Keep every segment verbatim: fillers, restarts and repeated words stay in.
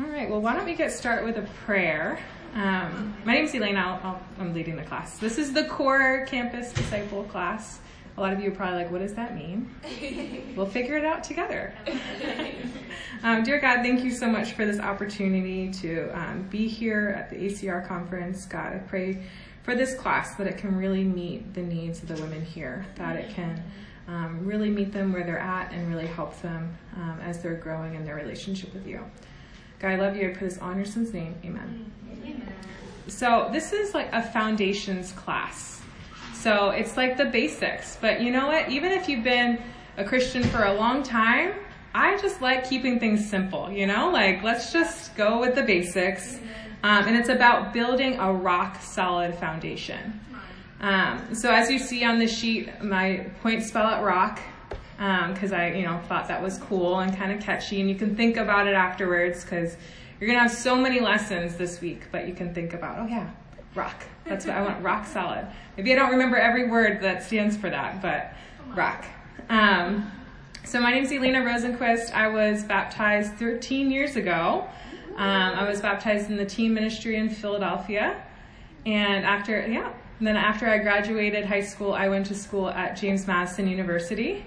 All right, well, why don't we get started with a prayer? Um, my name is Elena. I'll, I'll, I'm leading the class. This is the core campus disciple class. A lot of you are probably like, what does that mean? We'll figure it out together. um, dear God, thank you so much for this opportunity to um, be here at the A C R Conference. God, I pray for this class that it can really meet the needs of the women here, that it can um, really meet them where they're at and really help them um, as they're growing in their relationship with you. God, I love you. I put this on your son's name. Amen. Amen. So this is like a foundations class. So it's like the basics. But you know what? Even if you've been a Christian for a long time, I just like keeping things simple, you know? Like, let's just go with the basics. Um, and it's about building a rock-solid foundation. Um, so as you see on the sheet, my points spell out rock. Because um, I, you know, thought that was cool and kind of catchy, and you can think about it afterwards because you're going to have so many lessons this week, but you can think about, oh yeah, rock. That's what I want, rock solid. Maybe I don't remember every word that stands for that, but rock. Um, so my name is Elena Rosenquist. I was baptized thirteen years ago. Um, I was baptized in the teen ministry in Philadelphia, and after, yeah, and then after I graduated high school, I went to school at James Madison University.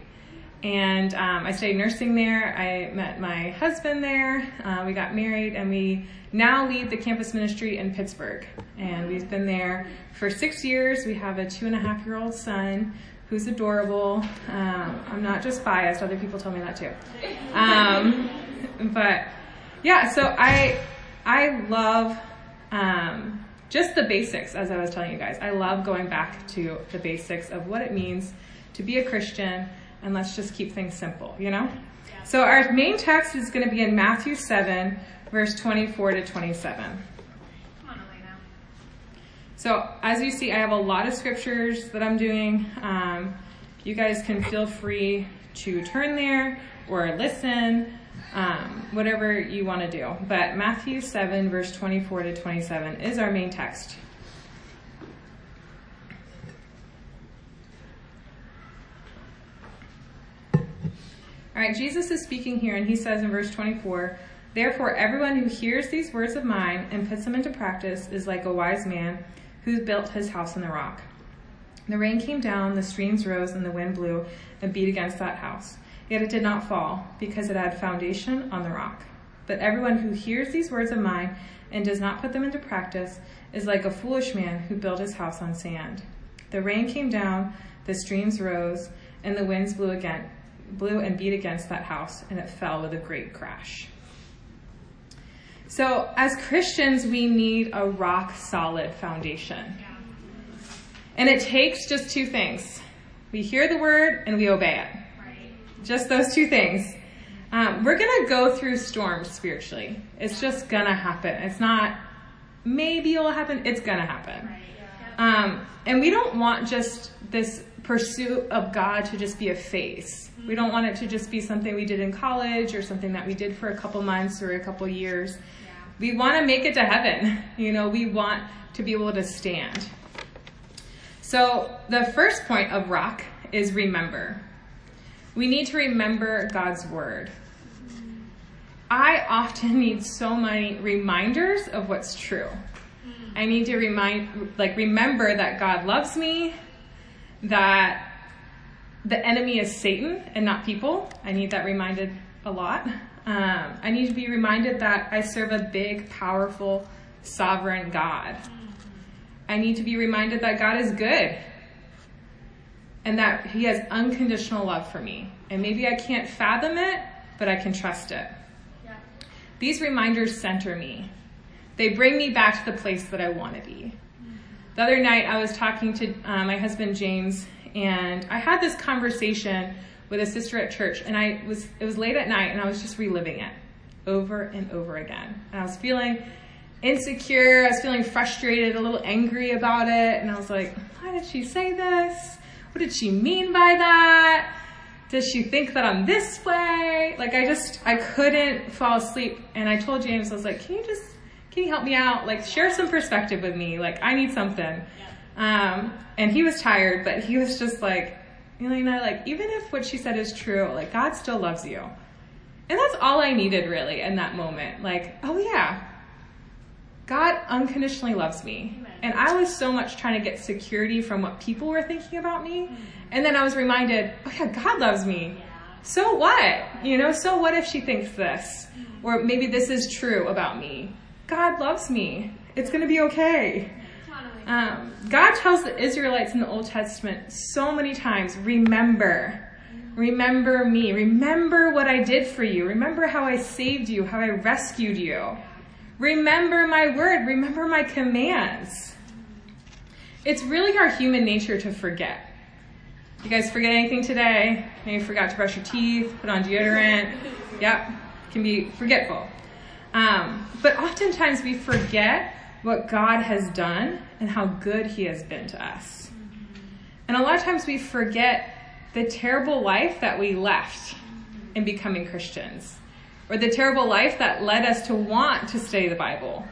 And um, I studied nursing there. I met my husband there. Uh, we got married, and we now lead the campus ministry in Pittsburgh. And we've been there for six years. We have a two and a half year old son who's adorable. Um, I'm not just biased. Other people tell me that too. Um, but yeah, so I I love um, just the basics, as I was telling you guys. I love going back to the basics of what it means to be a Christian. And let's just keep things simple, you know? Yeah. So our main text is going to be in Matthew seven, verse twenty-four to twenty-seven. Come on, Elena. So as you see, I have a lot of scriptures that I'm doing. Um, you guys can feel free to turn there or listen, um, whatever you want to do. But Matthew seven, verse twenty-four to twenty-seven is our main text. All right, Jesus is speaking here, and he says in verse twenty-four, "Therefore everyone who hears these words of mine and puts them into practice is like a wise man who built his house on the rock. The rain came down, the streams rose, and the wind blew and beat against that house. Yet it did not fall, because it had foundation on the rock. But everyone who hears these words of mine and does not put them into practice is like a foolish man who built his house on sand. The rain came down, the streams rose, and the winds blew again. blew and beat against that house, and it fell with a great crash." So as Christians, we need a rock solid foundation. Yeah. And it takes just two things. We hear the word and we obey it. Right. Just those two things. Um, we're going to go through storms spiritually. It's just going to happen. It's not maybe it'll happen. It's going to happen. Right. Yeah. Um, and we don't want just this pursuit of God to just be a phase. We don't want it to just be something we did in college or something that we did for a couple months or a couple years. Yeah. We want to make it to heaven. You know, we want to be able to stand. So the first point of rock is remember. We need to remember God's word. I often need so many reminders of what's true. I need to remind, like, remember that God loves me, that the enemy is Satan and not people. I need that reminded a lot. Um, I need to be reminded that I serve a big, powerful, sovereign God. I need to be reminded that God is good and that he has unconditional love for me. And maybe I can't fathom it, but I can trust it. Yeah. These reminders center me. They bring me back to the place that I want to be. The other night I was talking to uh, my husband, James, and I had this conversation with a sister at church, and I was it was late at night, and I was just reliving it over and over again. And I was feeling insecure, I was feeling frustrated, a little angry about it, and I was like, why did she say this? What did she mean by that? Does she think that I'm this way? Like, I just, I couldn't fall asleep, and I told James, I was like, can you just, can you help me out? Like, share some perspective with me. Like, I need something. Um, and he was tired, but he was just like, Elena, like, even if what she said is true, like, God still loves you. And that's all I needed really in that moment. Like, oh yeah, God unconditionally loves me. Amen. And I was so much trying to get security from what people were thinking about me. Mm-hmm. And then I was reminded, oh yeah, God loves me. Yeah. So what? You know, so what if she thinks this? Mm-hmm. Or maybe this is true about me. God loves me. It's going to be okay. Totally. Um, God tells the Israelites in the Old Testament so many times, remember. Remember me. Remember what I did for you. Remember how I saved you, how I rescued you. Remember my word. Remember my commands. It's really our human nature to forget. You guys forget anything today? Maybe you forgot to brush your teeth, put on deodorant. Yep, can be forgetful. Um, but oftentimes we forget what God has done and how good he has been to us. And a lot of times we forget the terrible life that we left in becoming Christians, or the terrible life that led us to want to study the Bible.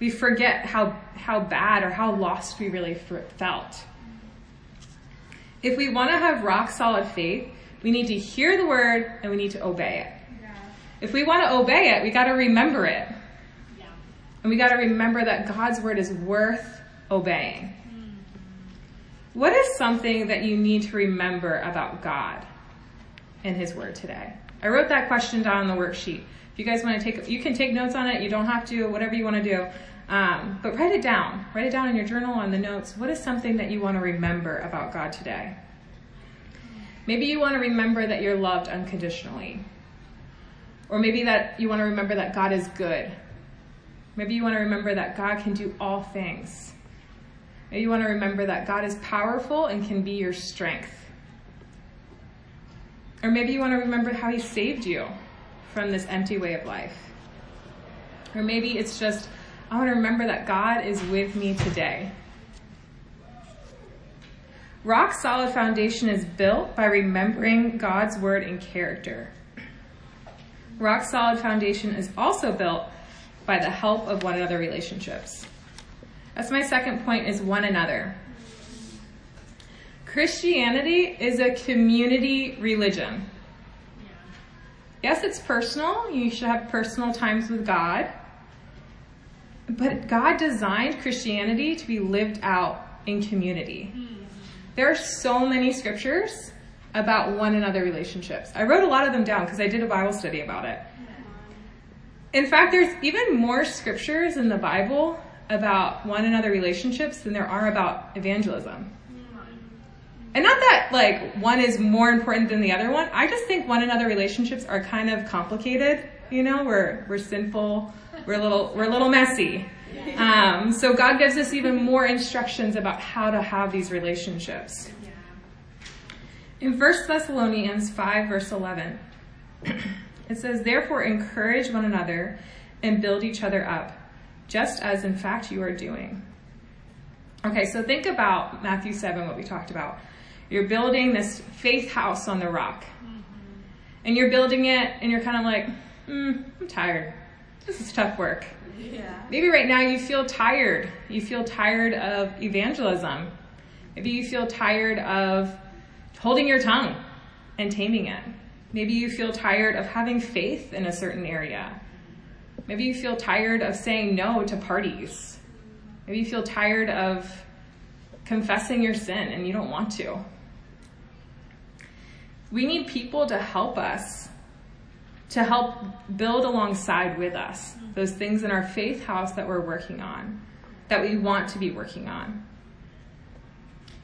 We forget how how bad or how lost we really felt. If we want to have rock solid faith, we need to hear the word and we need to obey it. Yeah. If we want to obey it, we got to remember it. Yeah. And we got to remember that God's word is worth obeying. What is something that you need to remember about God and his word today? I wrote that question down on the worksheet. If you guys want to take, you can take notes on it. You don't have to, whatever you want to do. Um, but write it down. Write it down in your journal, on the notes. What is something that you want to remember about God today? Maybe you want to remember that you're loved unconditionally. Or maybe that you want to remember that God is good. Maybe you want to remember that God can do all things. You want to remember that God is powerful and can be your strength. Or maybe you want to remember how he saved you from this empty way of life. Or maybe it's just, I want to remember that God is with me today. Rock solid foundation is built by remembering God's word and character. Rock solid foundation is also built by the help of one another relationships. That's my second point, is one another. Christianity is a community religion. Yes, it's personal. You should have personal times with God. But God designed Christianity to be lived out in community. There are so many scriptures about one another relationships. I wrote a lot of them down because I did a Bible study about it. In fact, there's even more scriptures in the Bible about one another relationships than there are about evangelism. And not that like one is more important than the other one. I just think one another relationships are kind of complicated. You know, we're we're sinful, we're a little we're a little messy. Um, so God gives us even more instructions about how to have these relationships. In First Thessalonians five verse eleven, it says, "Therefore encourage one another and build each other up, just as in fact you are doing." Okay, so think about Matthew seven, what we talked about. You're building this faith house on the rock. Mm-hmm. And you're building it, and you're kind of like, mm, I'm tired. This is tough work. Yeah. Maybe right now you feel tired. You feel tired of evangelism. Maybe you feel tired of holding your tongue and taming it. Maybe you feel tired of having faith in a certain area. Maybe you feel tired of saying no to parties. Maybe you feel tired of confessing your sin and you don't want to. We need people to help us, to help build alongside with us those things in our faith house that we're working on, that we want to be working on.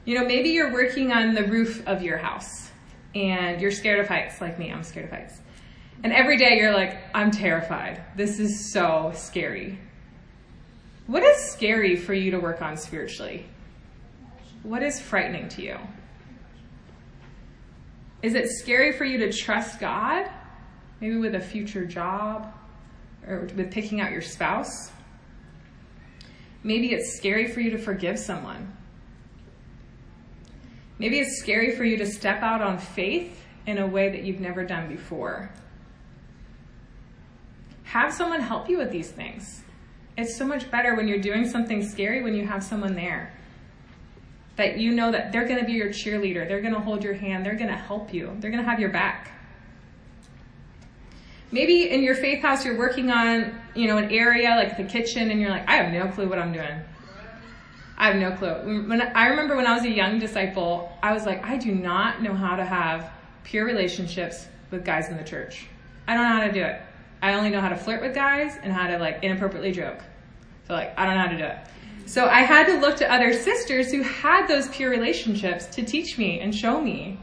You know, maybe you're working on the roof of your house and you're scared of heights, like me. I'm scared of heights. And every day you're like, I'm terrified. This is so scary. What is scary for you to work on spiritually? What is frightening to you? Is it scary for you to trust God? Maybe with a future job or with picking out your spouse? Maybe it's scary for you to forgive someone. Maybe it's scary for you to step out on faith in a way that you've never done before. Have someone help you with these things. It's so much better when you're doing something scary when you have someone there that you know that they're going to be your cheerleader. They're going to hold your hand. They're going to help you. They're going to have your back. Maybe in your faith house, you're working on, you know, an area like the kitchen, and you're like, I have no clue what I'm doing. I have no clue. When I remember when I was a young disciple, I was like, I do not know how to have pure relationships with guys in the church. I don't know how to do it. I only know how to flirt with guys and how to, like, inappropriately joke. So, like, I don't know how to do it. So I had to look to other sisters who had those pure relationships to teach me and show me.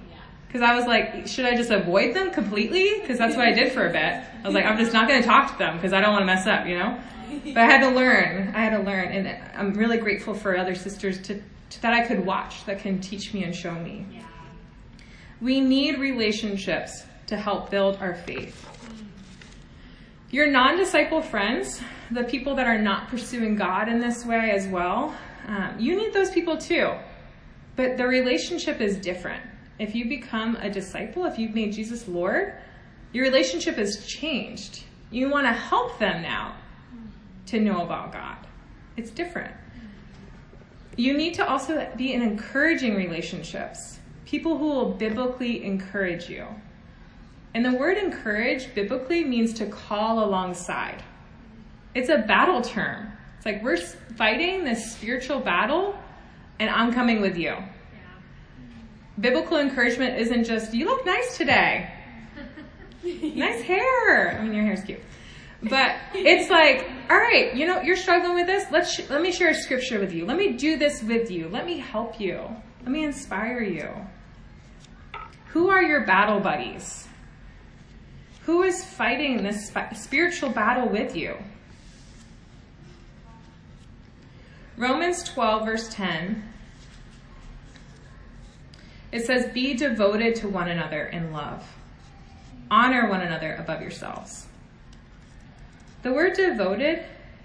Because I was like, should I just avoid them completely? Because that's what I did for a bit. I was like, I'm just not going to talk to them because I don't want to mess up, you know? But I had to learn. I had to learn. And I'm really grateful for other sisters to, to that I could watch, that can teach me and show me. Yeah. We need relationships to help build our faith. Your non-disciple friends, the people that are not pursuing God in this way as well, um, you need those people too. But the relationship is different. If you become a disciple, if you've made Jesus Lord, your relationship has changed. You want to help them now to know about God. It's different. You need to also be in encouraging relationships, people who will biblically encourage you. And the word encourage biblically means to call alongside. It's a battle term. It's like we're fighting this spiritual battle, and I'm coming with you. Biblical encouragement isn't just, you look nice today. Nice hair. I mean, your hair's cute. But it's like, all right, you know, you're struggling with this. Let's sh- let me share a scripture with you. Let me do this with you. Let me help you. Let me inspire you. Who are your battle buddies? Who is fighting this sp- spiritual battle with you? Romans twelve, verse ten. It says, be devoted to one another in love. Honor one another above yourselves. The word devoted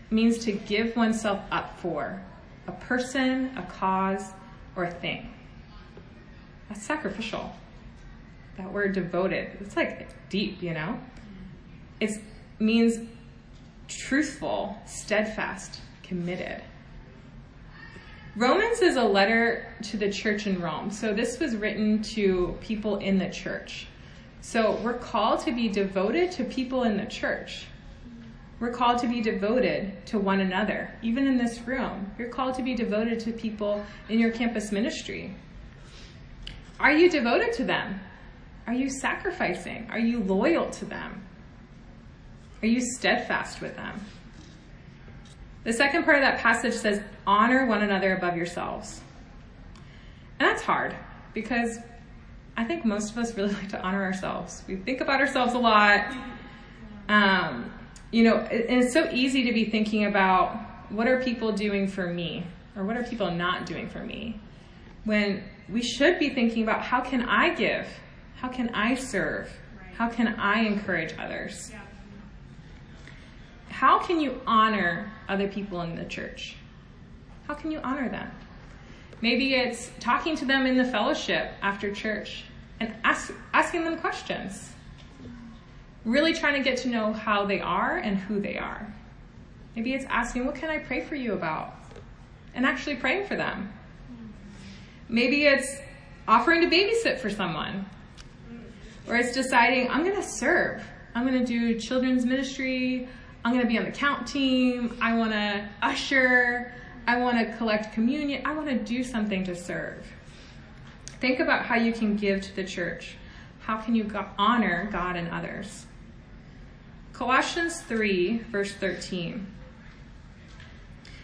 means to give oneself up for a person, a cause, or a thing. That's sacrificial. That word devoted, it's like deep, you know? It means truthful, steadfast, committed. Romans is a letter to the church in Rome. So this was written to people in the church. So we're called to be devoted to people in the church. We're called to be devoted to one another. Even in this room, you're called to be devoted to people in your campus ministry. Are you devoted to them? Are you sacrificing? Are you loyal to them? Are you steadfast with them? The second part of that passage says, honor one another above yourselves. And that's hard because I think most of us really like to honor ourselves. We think about ourselves a lot. Um, you know, and it's so easy to be thinking about what are people doing for me or what are people not doing for me, when we should be thinking about how can I give? How can I serve? How can I encourage others? How can you honor other people in the church? How can you honor them? Maybe it's talking to them in the fellowship after church and ask, asking them questions. Really trying to get to know how they are and who they are. Maybe it's asking, what can I pray for you about? And actually praying for them. Maybe it's offering to babysit for someone. Or it's deciding, I'm going to serve. I'm going to do children's ministry. I'm going to be on the count team. I want to usher. I want to collect communion. I want to do something to serve. Think about how you can give to the church. How can you honor God and others? Colossians three, verse thirteen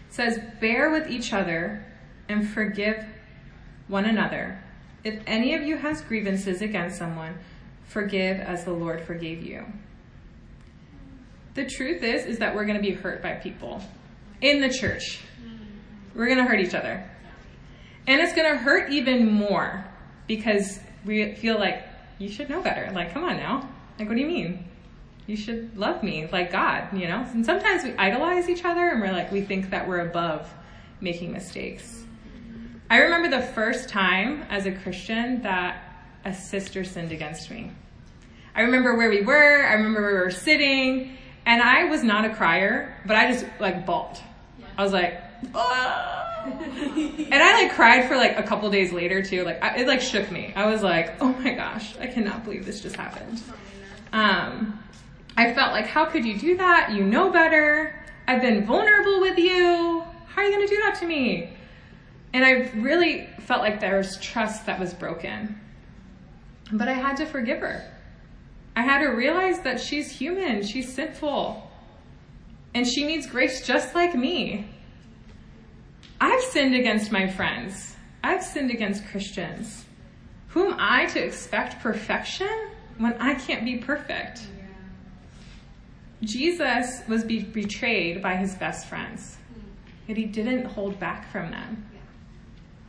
says, bear with each other and forgive one another. If any of you has grievances against someone, forgive as the Lord forgave you. The truth is, is that we're going to be hurt by people in the church. We're going to hurt each other. And it's going to hurt even more because we feel like you should know better. Like, come on now. Like, what do you mean? You should love me like God, you know? And sometimes we idolize each other and we're like, we think that we're above making mistakes. I remember the first time as a Christian that a sister sinned against me. I remember where we were. I remember where we were sitting. And I was not a crier, but I just like bawled. I was like, oh. And I like cried for like a couple days later too. Like I, it like shook me. I was like, oh my gosh, I cannot believe this just happened. Um, I felt like, how could you do that? You know better. I've been vulnerable with you. How are you going to do that to me? And I really felt like there was trust that was broken. But I had to forgive her. I had to realize that she's human, she's sinful, and she needs grace just like me. I've sinned against my friends. I've sinned against Christians. Who am I to expect perfection when I can't be perfect? Jesus was be- betrayed by his best friends, yet he didn't hold back from them.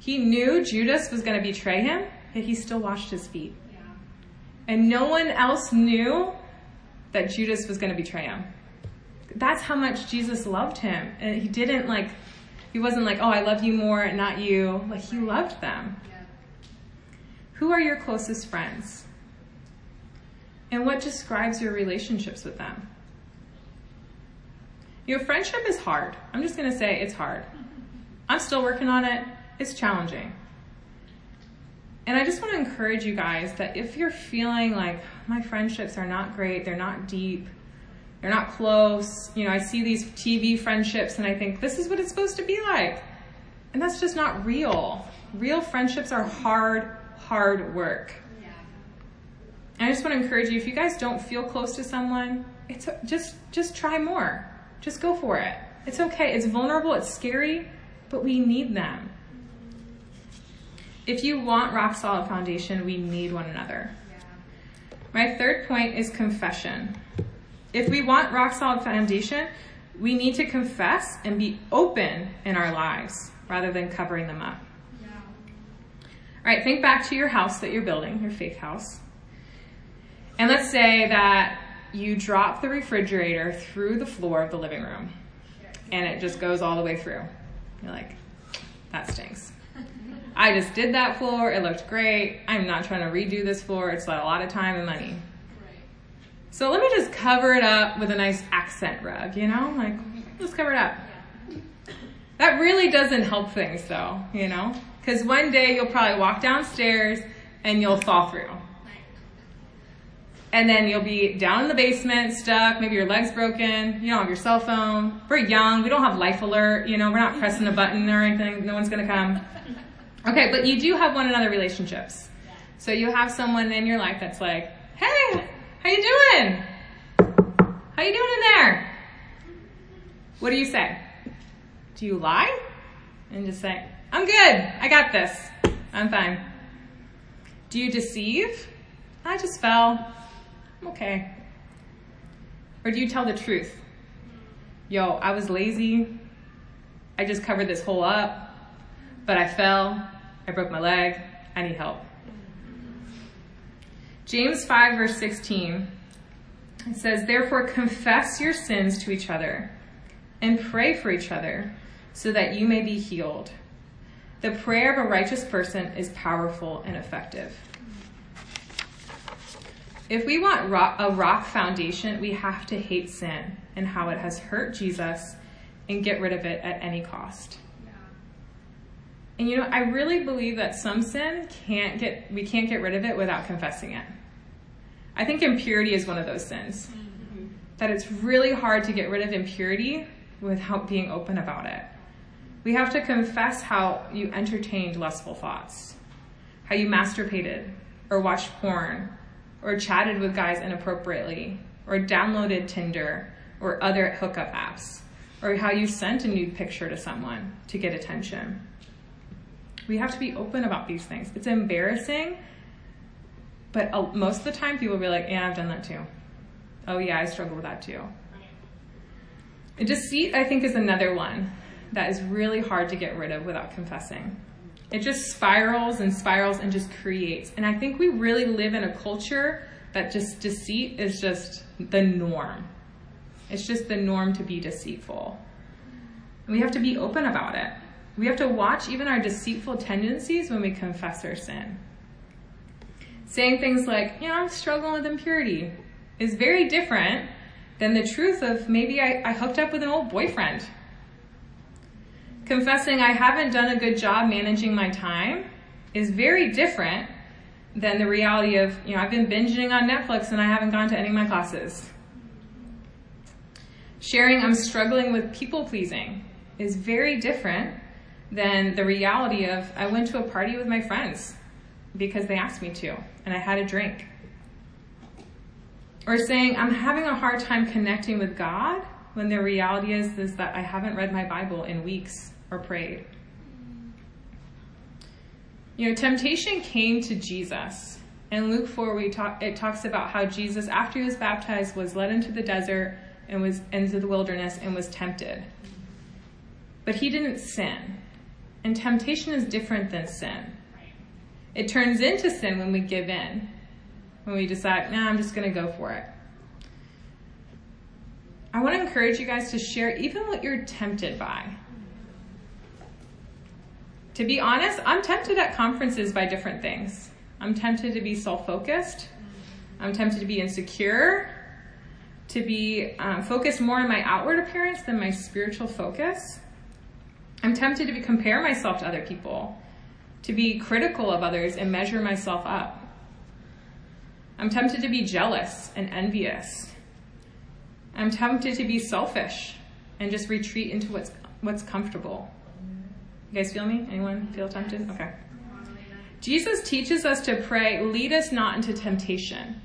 He knew Judas was going to betray him, yet he still washed his feet. Yeah. And no one else knew that Judas was going to betray him. That's how much Jesus loved him. And he didn't like, he wasn't like, oh, I love you more and not you. Like, he loved them. Yeah. Who are your closest friends? And what describes your relationships with them? Your friendship is hard. I'm just going to say it's hard. I'm still working on it. It's challenging. And I just want to encourage you guys that if you're feeling like my friendships are not great, they're not deep, they're not close, you know, I see these T V friendships and I think this is what it's supposed to be like. And that's just not real. Real friendships are hard, hard work. Yeah. And I just want to encourage you, if you guys don't feel close to someone, it's just, just try more. Just go for it. It's okay. It's vulnerable. It's scary, but we need them. If you want rock solid foundation, we need one another. Yeah. My third point is confession. If we want rock solid foundation, we need to confess and be open in our lives rather than covering them up. Yeah. All right, think back to your house that you're building, your faith house. And let's say that you drop the refrigerator through the floor of the living room and it just goes all the way through. You're like, that stinks. I just did that floor, it looked great. I'm not trying to redo this floor, it's like a lot of time and money. Right. So let me just cover it up with a nice accent rug, you know? Like, let's cover it up. Yeah. That really doesn't help things though, you know? Because one day you'll probably walk downstairs and you'll fall through. And then you'll be down in the basement, stuck, maybe your leg's broken, you don't have your cell phone. We're young, we don't have life alert, you know, we're not pressing a button or anything, no one's gonna come. Okay, but you do have one another relationships. So you have someone in your life that's like, hey, how you doing? How you doing in there? What do you say? Do you lie? And just say, I'm good, I got this, I'm fine. Do you deceive? I just fell, I'm okay. Or do you tell the truth? Yo, I was lazy, I just covered this hole up, but I fell, I broke my leg, I need help. James five, verse sixteen, it says, therefore confess your sins to each other and pray for each other so that you may be healed. The prayer of a righteous person is powerful and effective. If we want rock, a rock foundation, we have to hate sin and how it has hurt Jesus and get rid of it at any cost. And you know, I really believe that some sin can't get, we can't get rid of it without confessing it. I think impurity is one of those sins. Mm-hmm. That it's really hard to get rid of impurity without being open about it. We have to confess how you entertained lustful thoughts, how you masturbated, or watched porn, or chatted with guys inappropriately, or downloaded Tinder or other hookup apps, or how you sent a nude picture to someone to get attention. We have to be open about these things. It's embarrassing, but most of the time people will be like, yeah, I've done that too. Oh yeah, I struggle with that too. Deceit, I think, is another one that is really hard to get rid of without confessing. It just spirals and spirals and just creates. And I think we really live in a culture that just deceit is just the norm. It's just the norm to be deceitful. And we have to be open about it. We have to watch even our deceitful tendencies when we confess our sin. Saying things like, you know, I'm struggling with impurity is very different than the truth of maybe I, I hooked up with an old boyfriend. Confessing I haven't done a good job managing my time is very different than the reality of, you know, I've been binging on Netflix and I haven't gone to any of my classes. Sharing I'm struggling with people pleasing is very different than the reality of I went to a party with my friends because they asked me to and I had a drink. Or saying I'm having a hard time connecting with God when the reality is, is that I haven't read my Bible in weeks or prayed. You know, temptation came to Jesus. In Luke four, we talk, it talks about how Jesus, after he was baptized, was led into the desert and was into the wilderness and was tempted. But he didn't sin. And temptation is different than sin. It turns into sin when we give in, when we decide, nah, I'm just going to go for it. I want to encourage you guys to share even what you're tempted by. To be honest, I'm tempted at conferences by different things. I'm tempted to be self-focused. I'm tempted to be insecure, to be um, focused more on my outward appearance than my spiritual focus. I'm tempted to be, compare myself to other people, to be critical of others and measure myself up. I'm tempted to be jealous and envious. I'm tempted to be selfish and just retreat into what's, what's comfortable. You guys feel me? Anyone feel tempted? Okay. Jesus teaches us to pray, lead us not into temptation.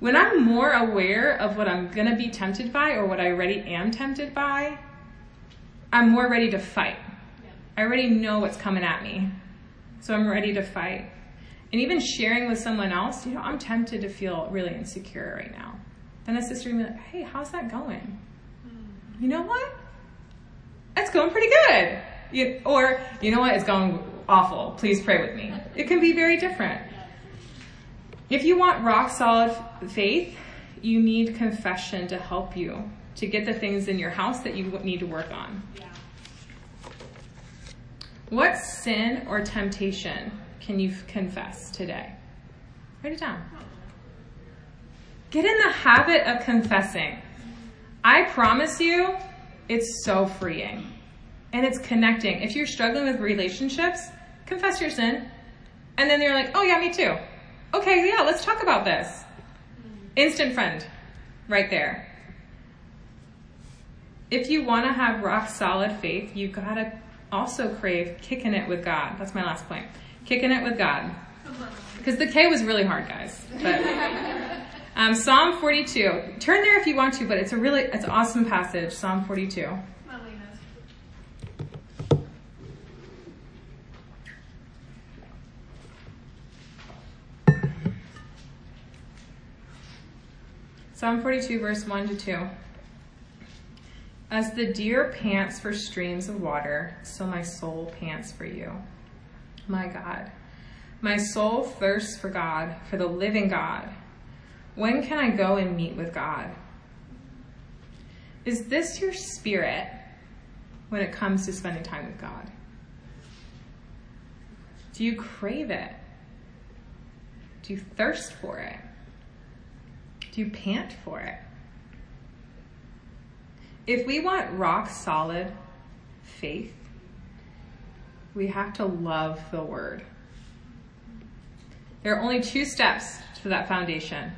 When I'm more aware of what I'm going to be tempted by or what I already am tempted by, I'm more ready to fight. I already know what's coming at me, so I'm ready to fight. And even sharing with someone else, you know, I'm tempted to feel really insecure right now. Then a sister would be like, hey, how's that going? You know what? It's going pretty good. You, or, you know what, it's going awful. Please pray with me. It can be very different. If you want rock solid faith, you need confession to help you to get the things in your house that you need to work on. Yeah. What sin or temptation can you confess today? Write it down. Get in the habit of confessing. I promise you, it's so freeing. And it's connecting. If you're struggling with relationships, confess your sin. And then you're like, oh yeah, me too. Okay, yeah, let's talk about this. Instant friend, right there. If you want to have rock solid faith, you got to also crave kicking it with God. That's my last point. Kicking it with God. Because the K was really hard, guys. But, um, Psalm forty-two. Turn there if you want to, but it's a really, it's an awesome passage. Psalm forty-two. Psalm forty-two, verse one to two. As the deer pants for streams of water, so my soul pants for you. My God, my soul thirsts for God, for the living God. When can I go and meet with God? Is this your spirit when it comes to spending time with God? Do you crave it? Do you thirst for it? Do you pant for it? If we want rock solid faith, we have to love the word. There are only two steps to that foundation.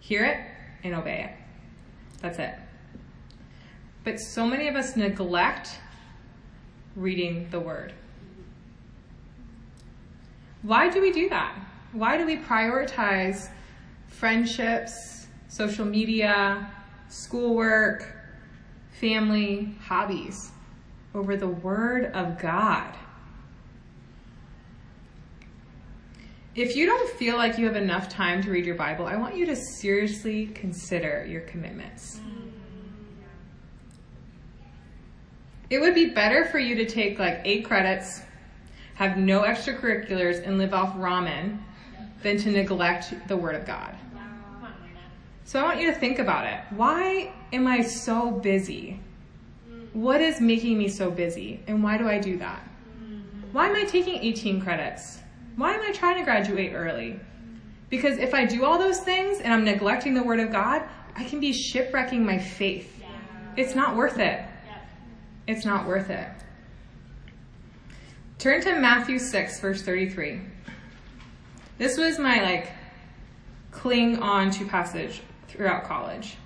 Hear it and obey it. That's it. But so many of us neglect reading the word. Why do we do that? Why do we prioritize friendships, social media, schoolwork, family, hobbies over the Word of God? If you don't feel like you have enough time to read your Bible, I want you to seriously consider your commitments. It would be better for you to take like eight credits, have no extracurriculars, and live off ramen than to neglect the Word of God. So I want you to think about it. Why am I so busy? What is making me so busy? And why do I do that? Why am I taking eighteen credits? Why am I trying to graduate early? Because if I do all those things and I'm neglecting the Word of God, I can be shipwrecking my faith. It's not worth it. It's not worth it. Turn to Matthew six, verse thirty-three. This was my like cling on to passage throughout college.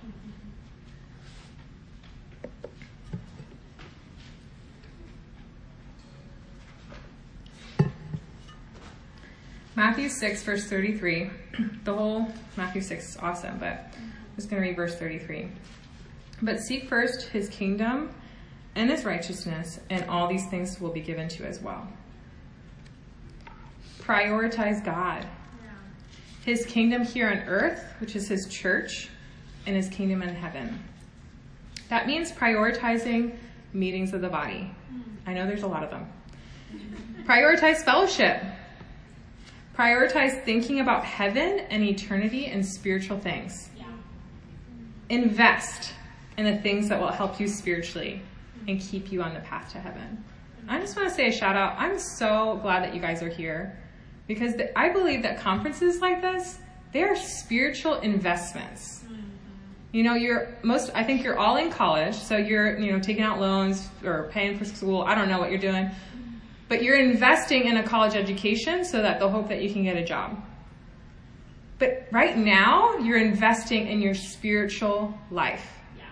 Matthew six, verse thirty-three. The whole Matthew six is awesome, but I'm just going to read verse thirty-three. But seek first his kingdom and his righteousness, and all these things will be given to you as well. Prioritize God. His kingdom here on earth, which is his church, and his kingdom in heaven. That means prioritizing meetings of the body. I know there's a lot of them. Prioritize fellowship. Prioritize thinking about heaven and eternity and spiritual things. Yeah. Invest in the things that will help you spiritually and keep you on the path to heaven. I just want to say a shout out. I'm so glad that you guys are here, because I believe that conferences like this, they are spiritual investments. You know, you're most, I think you're all in college, so you're, you know, taking out loans or paying for school. I don't know what you're doing, but you're investing in a college education so that they'll hope that you can get a job. But right now, you're investing in your spiritual life. Yeah.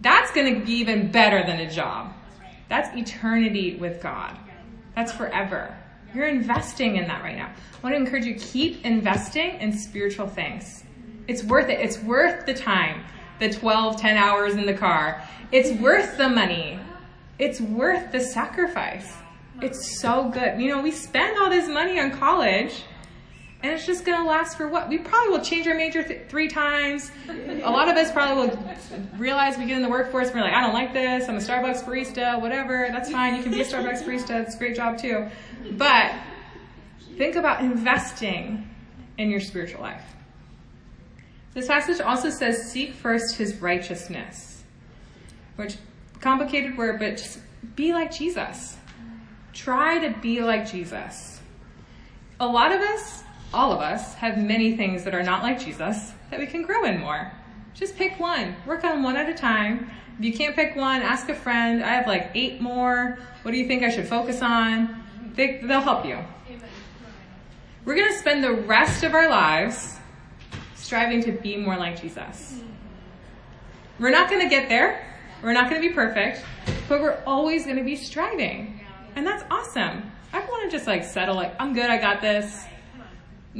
That's going to be even better than a job. That's right. That's eternity with God. Yeah. That's forever. Yeah. You're investing in that right now. I want to encourage you, keep investing in spiritual things. It's worth it. It's worth the time, the twelve, ten hours in the car. It's worth the money. It's worth the sacrifice. It's so good. You know, we spend all this money on college, and it's just going to last for what? We probably will change our major th- three times. A lot of us probably will realize we get in the workforce and we're like, I don't like this. I'm a Starbucks barista, whatever. That's fine. You can be a Starbucks barista. It's a great job too. But think about investing in your spiritual life. This passage also says, seek first his righteousness, which complicated word, but just be like Jesus. Try to be like Jesus. A lot of us, all of us, have many things that are not like Jesus that we can grow in more. Just pick one. Work on one at a time. If you can't pick one, ask a friend. I have like eight more. What do you think I should focus on? They, they'll help you. We're going to spend the rest of our lives striving to be more like Jesus. We're not going to get there. We're not going to be perfect, but we're always going to be striving. And that's awesome. I want to just like settle, like, I'm good, I got this,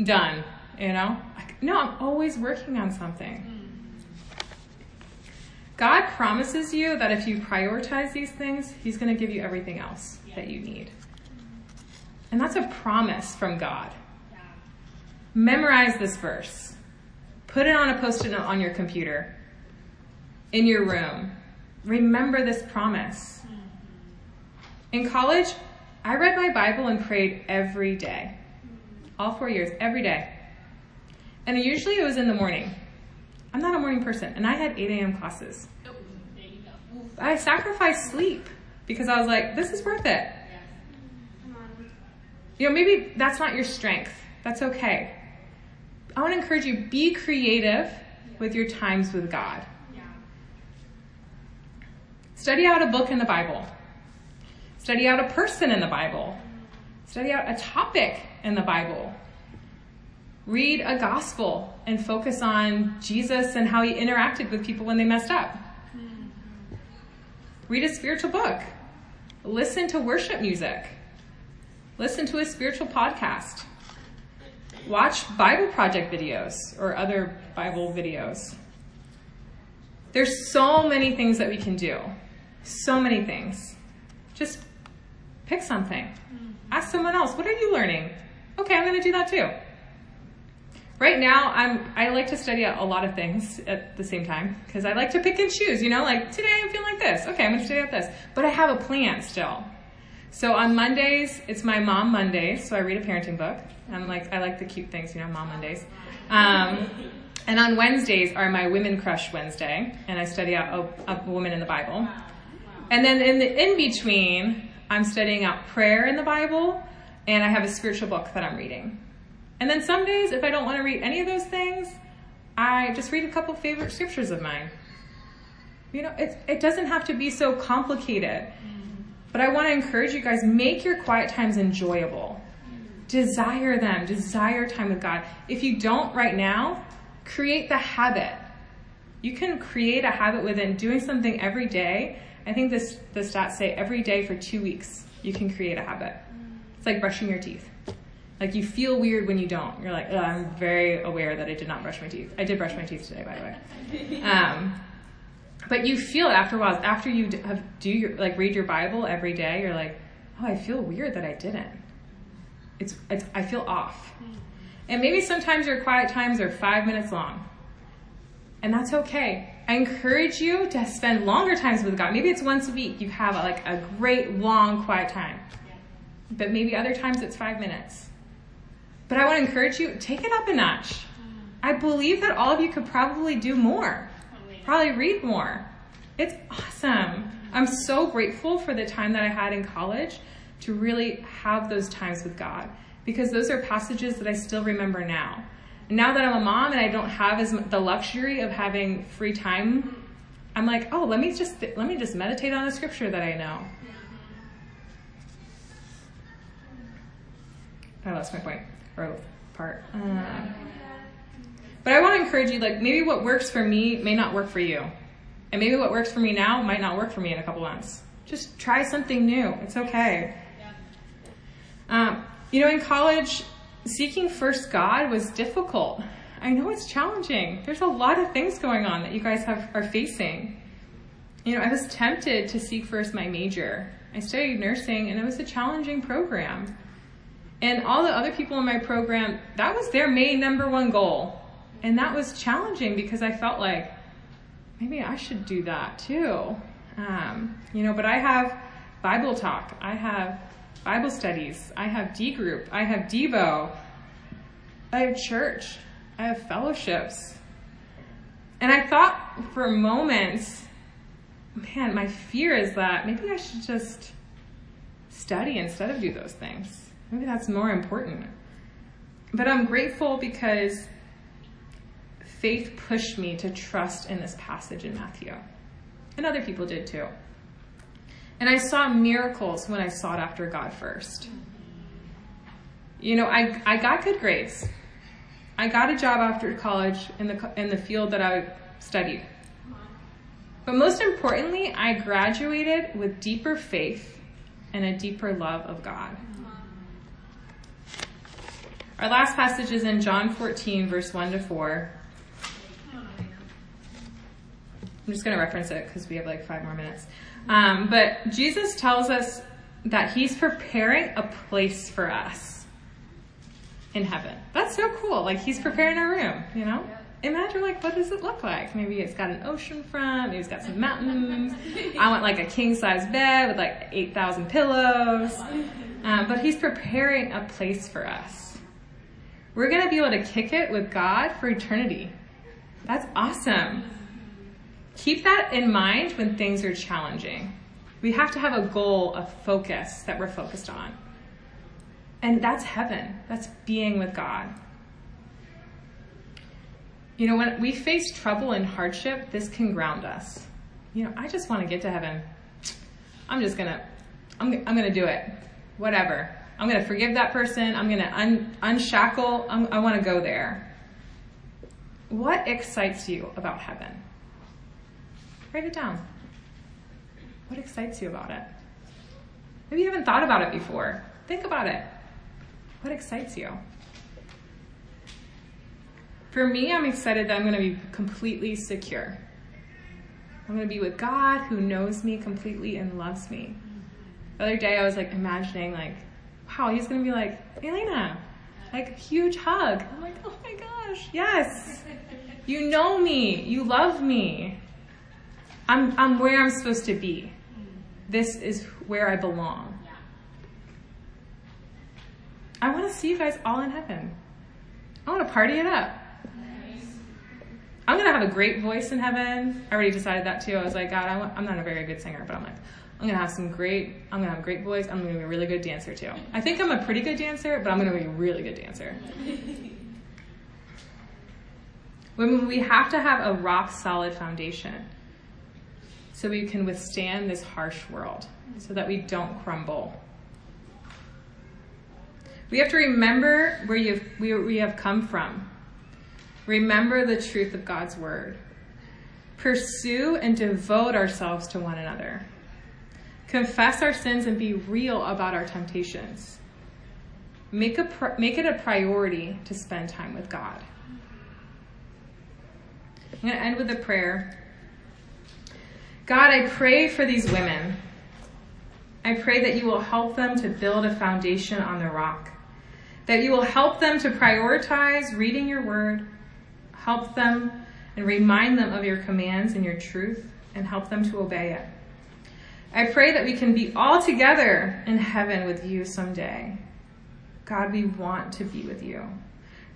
done, you know? Like, no, I'm always working on something. God promises you that if you prioritize these things, he's going to give you everything else that you need. And that's a promise from God. Memorize this verse. Put it on a post-it note on your computer, in your room. Remember this promise. In college, I read my Bible and prayed every day, all four years, every day. And usually it was in the morning. I'm not a morning person, and I had eight a.m. classes. I sacrificed sleep because I was like, this is worth it. You know, maybe that's not your strength. That's okay. I want to encourage you, be creative with your times with God. Study out a book in the Bible. Study out a person in the Bible. Study out a topic in the Bible. Read a gospel and focus on Jesus and how he interacted with people when they messed up. Read a spiritual book. Listen to worship music. Listen to a spiritual podcast. Watch Bible Project videos or other Bible videos. There's so many things that we can do. So many things. Just pick something. Ask someone else, what are you learning? Okay, I'm going to do that too. Right now, I'm, I like to study a lot of things at the same time because I like to pick and choose, you know, like today I'm feeling like this. Okay, I'm going to study out this. But I have a plan still. So on Mondays, it's my Mom Mondays. So I read a parenting book. I'm like, I like the cute things, you know, Mom Mondays. Um, and on Wednesdays are my Women Crush Wednesday. And I study out a, a woman in the Bible. And then in the in-between, I'm studying out prayer in the Bible, and I have a spiritual book that I'm reading. And then some days, if I don't want to read any of those things, I just read a couple favorite scriptures of mine. You know, it, it doesn't have to be so complicated. But I want to encourage you guys, make your quiet times enjoyable. Desire them. Desire time with God. If you don't right now, create the habit. You can create a habit within doing something every day. I think this, the stats say every day for two weeks, you can create a habit. It's like brushing your teeth. Like, you feel weird when you don't. You're like, I'm very aware that I did not brush my teeth. I did brush my teeth today, by the way. Um, but you feel it after a while. After you have, do your, like, read your Bible every day, you're like, oh, I feel weird that I didn't. It's, it's I feel off. And maybe sometimes your quiet times are five minutes long. And that's okay. I encourage you to spend longer times with God. Maybe it's once a week. You have, like, a great, long, quiet time. But maybe other times it's five minutes. But I want to encourage you, take it up a notch. I believe that all of you could probably do more. Probably read more. It's awesome. I'm so grateful for the time that I had in college to really have those times with God, because those are passages that I still remember now. Now that I'm a mom and I don't have as the luxury of having free time, I'm like, oh, let me just th- let me just meditate on a scripture that I know. I lost my point or part. Uh, but I want to encourage you, like, maybe what works for me may not work for you. And maybe what works for me now might not work for me in a couple months. Just try something new. It's okay. Um, you know, in college, seeking first God was difficult. I know it's challenging. There's a lot of things going on that you guys have are facing. You know, I was tempted to seek first my major. I studied nursing, and it was a challenging program. And all the other people in my program, that was their main number one goal. And that was challenging because I felt like, maybe I should do that too. Um, you know, but I have Bible talk. I have Bible studies. I have D group. I have Devo. I have church. I have fellowships. And I thought for moments, man, my fear is that maybe I should just study instead of do those things. Maybe that's more important. But I'm grateful because faith pushed me to trust in this passage in Matthew. And other people did too. And I saw miracles when I sought after God first. You know, I, I got good grades. I got a job after college in the, in the field that I studied. But most importantly, I graduated with deeper faith and a deeper love of God. Our last passage is in John fourteen, verse one to four. I'm just going to reference it because we have like five more minutes. Um, but Jesus tells us that he's preparing a place for us in heaven. That's so cool. Like, he's preparing a room, you know? Imagine, like, what does it look like? Maybe it's got an ocean front. Maybe it's got some mountains. I want like a king-size bed with like eight thousand pillows. Um, but he's preparing a place for us. We're going to be able to kick it with God for eternity. That's awesome. Keep that in mind when things are challenging. We have to have a goal, a focus that we're focused on. And that's heaven. That's being with God. You know, when we face trouble and hardship, this can ground us. You know, I just want to get to heaven. I'm just going to, I'm, I'm going to do it. Whatever. I'm going to forgive that person. I'm going to un- unshackle. I'm, I want to go there. What excites you about heaven? Write it down. What excites you about it? Maybe you haven't thought about it before. Think about it. What excites you? For me, I'm excited that I'm going to be completely secure. I'm going to be with God who knows me completely and loves me. The other day, I was like imagining like, wow, he's going to be like, Elena, like huge hug. I'm like, oh my gosh, yes. You know me. You love me. I'm I'm where I'm supposed to be. This is where I belong. I want to see you guys all in heaven. I want to party it up. I'm going to have a great voice in heaven. I already decided that too. I was like, God, I want, I'm not a very good singer, but I'm like, I'm going to have some great, I'm going to have a great voice. I'm going to be a really good dancer too. I think I'm a pretty good dancer, but I'm going to be a really good dancer. When we have to have a rock solid foundation so we can withstand this harsh world, so that we don't crumble. We have to remember where you've, we, we have come from. Remember the truth of God's word. Pursue and devote ourselves to one another. Confess our sins and be real about our temptations. Make a pr- make it a priority to spend time with God. I'm going to end with a prayer. God, I pray for these women. I pray that you will help them to build a foundation on the rock, that you will help them to prioritize reading your word, help them and remind them of your commands and your truth, and help them to obey it. I pray that we can be all together in heaven with you someday. God, we want to be with you.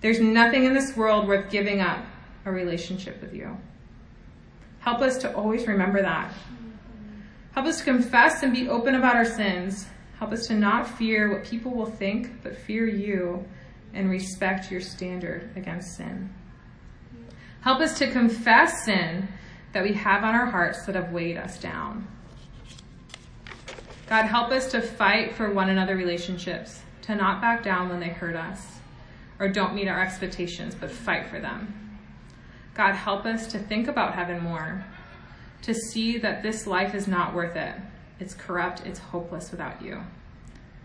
There's nothing in this world worth giving up a relationship with you. Help us to always remember that. Help us to confess and be open about our sins. Help us to not fear what people will think, but fear you and respect your standard against sin. Help us to confess sin that we have on our hearts that have weighed us down. God, help us to fight for one another relationships, to not back down when they hurt us or don't meet our expectations, but fight for them. God, help us to think about heaven more, to see that this life is not worth it. It's corrupt, it's hopeless without you.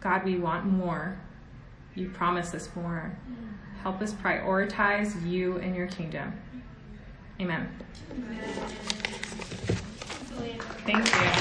God, we want more. You promise us more. Help us prioritize you and your kingdom. Amen. Amen. Thank you.